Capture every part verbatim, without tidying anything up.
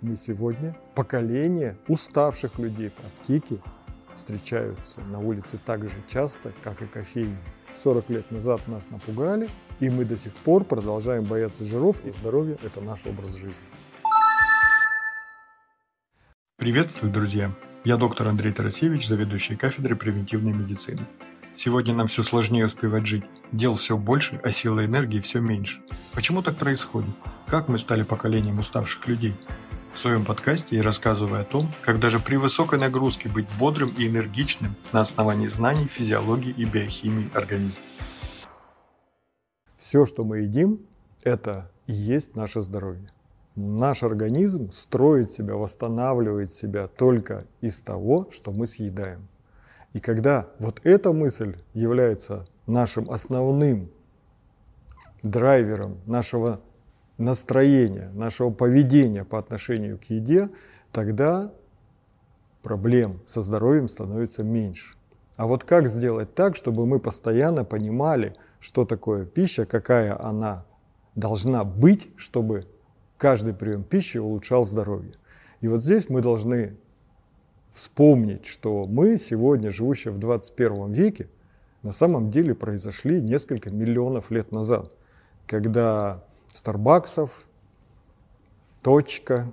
мы сегодня поколение уставших людей. Аптеки встречаются на улице так же часто, как и кофейни. сорок лет назад нас напугали, и мы до сих пор продолжаем бояться жиров, и здоровье – это наш образ жизни. Приветствую, друзья! Я доктор Андрей Тарасевич, заведующий кафедрой превентивной медицины. Сегодня нам все сложнее успевать жить. Дел все больше, а силы энергии все меньше. Почему так происходит? Как мы стали поколением уставших людей? В своем подкасте я рассказываю о том, как даже при высокой нагрузке быть бодрым и энергичным на основании знаний, физиологии и биохимии организма. Все, что мы едим, это и есть наше здоровье. Наш организм строит себя, восстанавливает себя только из того, что мы съедаем. И когда вот эта мысль является нашим основным драйвером нашего настроения, нашего поведения по отношению к еде, тогда проблем со здоровьем становится меньше. А вот как сделать так, чтобы мы постоянно понимали, что такое пища, какая она должна быть, чтобы каждый прием пищи улучшал здоровье? И вот здесь мы должны вспомнить, что мы сегодня, живущие в двадцать первом веке, на самом деле произошли несколько миллионов лет назад, когда Старбаксов, Точка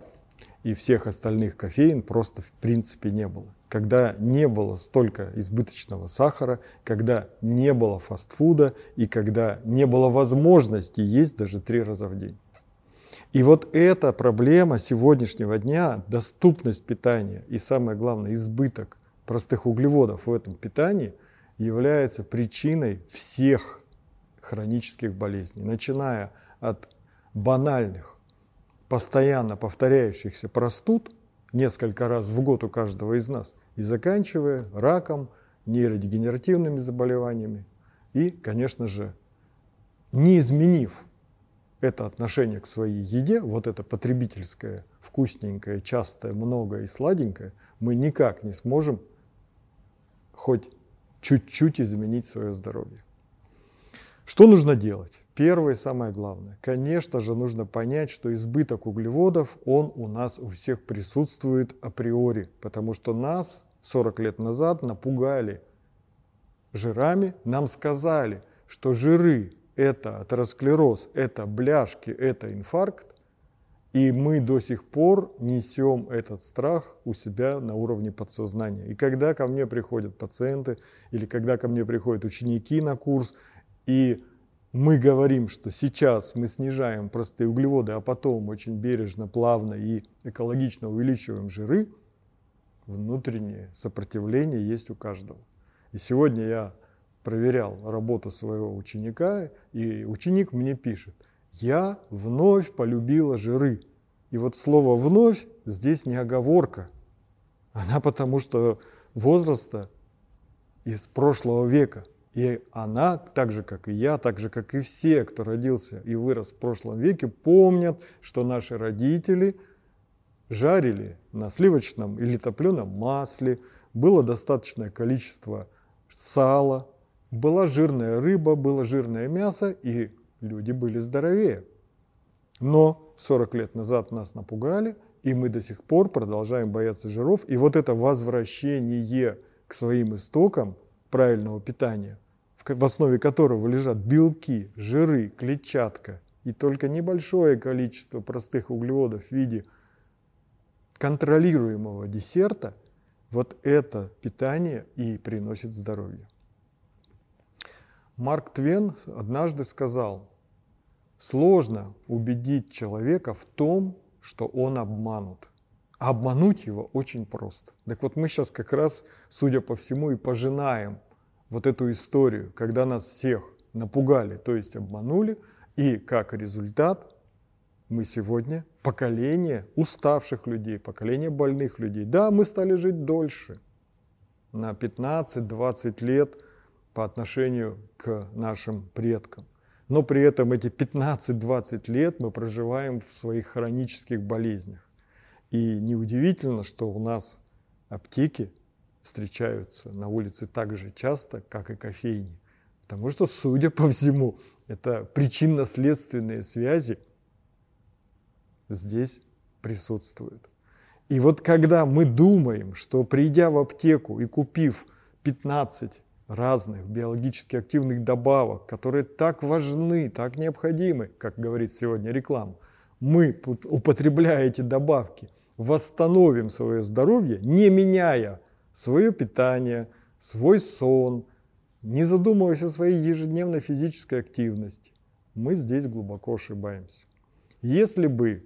и всех остальных кофеин просто в принципе не было. Когда не было столько избыточного сахара, когда не было фастфуда и когда не было возможности есть даже три раза в день. И вот эта проблема сегодняшнего дня, доступность питания и, самое главное, избыток простых углеводов в этом питании является причиной всех хронических болезней, начиная от банальных, постоянно повторяющихся простуд несколько раз в год у каждого из нас и заканчивая раком, нейродегенеративными заболеваниями и, конечно же, не изменив это отношение к своей еде, вот это потребительское, вкусненькое, частое, многое и сладенькое, мы никак не сможем хоть чуть-чуть изменить свое здоровье. Что нужно делать? Первое и самое главное. Конечно же, нужно понять, что избыток углеводов, он у нас у всех присутствует априори, потому что нас сорок лет назад напугали жирами, нам сказали, что жиры – это атеросклероз, это бляшки, это инфаркт, и мы до сих пор несем этот страх у себя на уровне подсознания. И когда ко мне приходят пациенты или когда ко мне приходят ученики на курс, и мы говорим, что сейчас мы снижаем простые углеводы, а потом очень бережно, плавно и экологично увеличиваем жиры, внутреннее сопротивление есть у каждого. И сегодня я проверял работу своего ученика, и ученик мне пишет: «Я вновь полюбила жиры». И вот слово «вновь» здесь не оговорка. Она потому что возраста из прошлого века. И она, так же, как и я, так же, как и все, кто родился и вырос в прошлом веке, помнят, что наши родители жарили на сливочном или топленом масле, было достаточное количество сала, была жирная рыба, было жирное мясо, и люди были здоровее. Но сорок лет назад нас напугали, и мы до сих пор продолжаем бояться жиров. И вот это возвращение к своим истокам правильного питания, в основе которого лежат белки, жиры, клетчатка и только небольшое количество простых углеводов в виде контролируемого десерта, вот это питание и приносит здоровье. Марк Твен однажды сказал: сложно убедить человека в том, что он обманут. А обмануть его очень просто. Так вот мы сейчас как раз, судя по всему, и пожинаем вот эту историю, когда нас всех напугали, то есть обманули, и как результат мы сегодня поколение уставших людей, поколение больных людей. Да, мы стали жить дольше, на пятнадцать-двадцать лет по отношению к нашим предкам. Но при этом эти пятнадцать-двадцать лет мы проживаем в своих хронических болезнях. И неудивительно, что у нас аптеки встречаются на улице так же часто, как и кофейни. Потому что, судя по всему, это причинно-следственные связи здесь присутствует. И вот когда мы думаем, что придя в аптеку и купив пятнадцать разных биологически активных добавок, которые так важны, так необходимы, как говорит сегодня реклама, мы, употребляя эти добавки, восстановим свое здоровье, не меняя свое питание, свой сон, не задумываясь о своей ежедневной физической активности, мы здесь глубоко ошибаемся. Если бы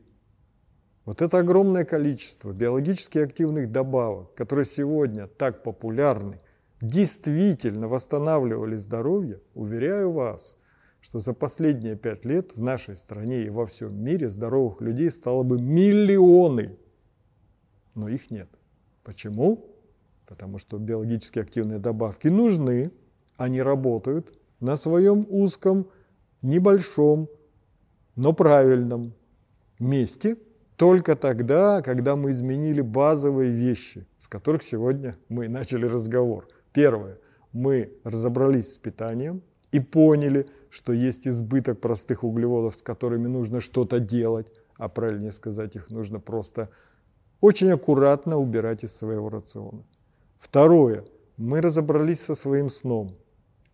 вот это огромное количество биологически активных добавок, которые сегодня так популярны, действительно восстанавливали здоровье, уверяю вас, что за последние пять лет в нашей стране и во всем мире здоровых людей стало бы миллионы, но их нет. Почему? Потому что биологически активные добавки нужны, они работают на своем узком, небольшом, но правильном месте только тогда, когда мы изменили базовые вещи, с которых сегодня мы начали разговор. Первое. Мы разобрались с питанием и поняли, что есть избыток простых углеводов, с которыми нужно что-то делать, а правильнее сказать, их нужно просто очень аккуратно убирать из своего рациона. Второе. Мы разобрались со своим сном,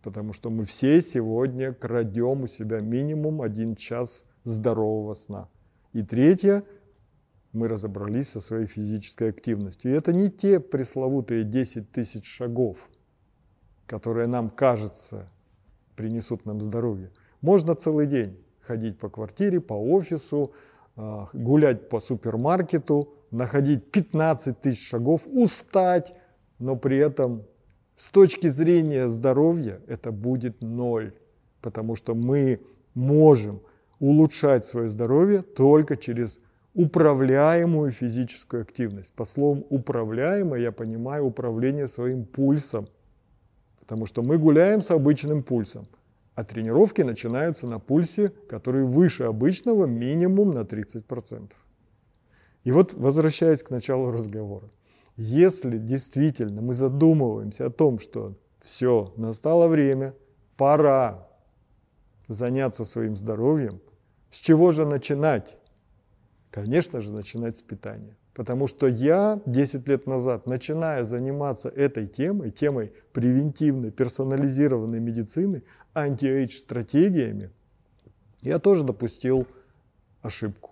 потому что мы все сегодня крадем у себя минимум один час здорового сна. И третье. Мы разобрались со своей физической активностью. И это не те пресловутые десять тысяч шагов, которые нам кажется принесут нам здоровье. Можно целый день ходить по квартире, по офису, гулять по супермаркету, находить пятнадцать тысяч шагов, устать, но при этом с точки зрения здоровья это будет ноль, потому что мы можем улучшать свое здоровье только через управляемую физическую активность. По словам «управляемое» я понимаю управление своим пульсом, потому что мы гуляем с обычным пульсом, а тренировки начинаются на пульсе, который выше обычного минимум на тридцать процентов. И вот, возвращаясь к началу разговора, если действительно мы задумываемся о том, что все, настало время, пора заняться своим здоровьем, с чего же начинать? Конечно же, начинать с питания. Потому что я десять лет назад, начиная заниматься этой темой, темой превентивной, персонализированной медицины, анти-эйдж-стратегиями, я тоже допустил ошибку.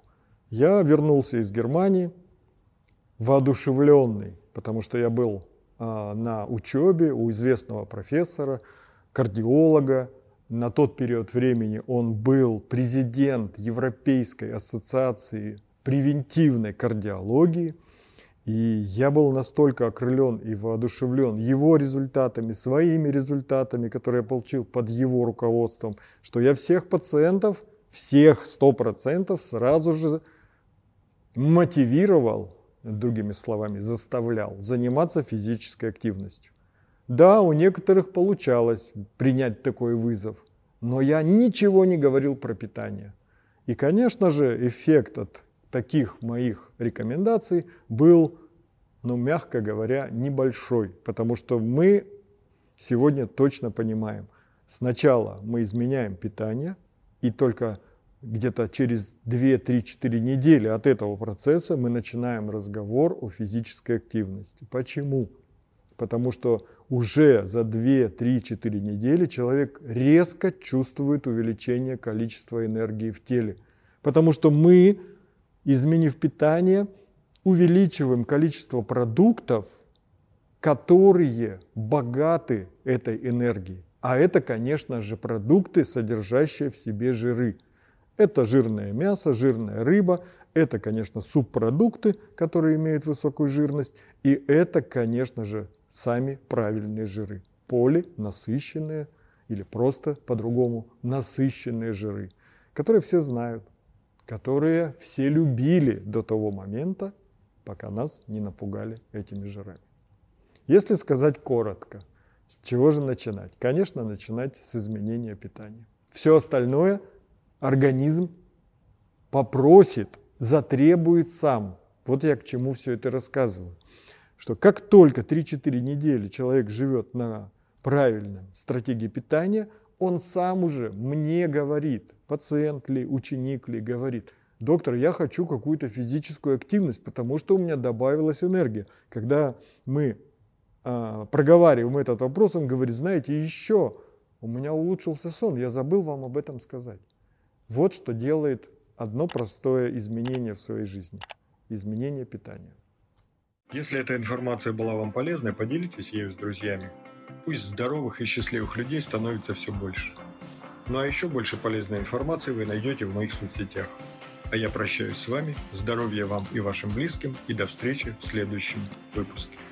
Я вернулся из Германии воодушевленный, потому что я был а, на учебе у известного профессора, кардиолога. На тот период времени он был президент Европейской ассоциации превентивной кардиологии, и я был настолько окрылен и воодушевлен его результатами, своими результатами, которые я получил под его руководством, что я всех пациентов, всех сто процентов сразу же мотивировал, другими словами, заставлял заниматься физической активностью. Да, у некоторых получалось принять такой вызов, но я ничего не говорил про питание. И, конечно же, эффект от таких моих рекомендаций был, ну, мягко говоря, небольшой, потому что мы сегодня точно понимаем, сначала мы изменяем питание, и только где-то через две-три-четыре недели от этого процесса мы начинаем разговор о физической активности. Почему? Потому что уже за две-три-четыре недели человек резко чувствует увеличение количества энергии в теле, потому что мы, изменив питание, увеличиваем количество продуктов, которые богаты этой энергией. А это, конечно же, продукты, содержащие в себе жиры. Это жирное мясо, жирная рыба, это, конечно, субпродукты, которые имеют высокую жирность, и это, конечно же, сами правильные жиры, полинасыщенные или просто по-другому насыщенные жиры, которые все знают, которые все любили до того момента, пока нас не напугали этими жирами. Если сказать коротко, с чего же начинать? Конечно, начинать с изменения питания. Все остальное организм попросит, затребует сам. Вот я к чему все это рассказываю. Что как только три-четыре недели человек живет на правильной стратегии питания, он сам уже мне говорит, пациент ли, ученик ли, говорит, Доктор, я хочу какую-то физическую активность, потому что у меня добавилась энергия. Когда мы а, проговариваем этот вопрос, он говорит, знаете, еще у меня улучшился сон, я забыл вам об этом сказать. Вот что делает одно простое изменение в своей жизни. Изменение питания. Если эта информация была вам полезной, поделитесь ею с друзьями. Пусть здоровых и счастливых людей становится все больше. Ну а еще больше полезной информации вы найдете в моих соцсетях. А я прощаюсь с вами, здоровья вам и вашим близким, и до встречи в следующем выпуске.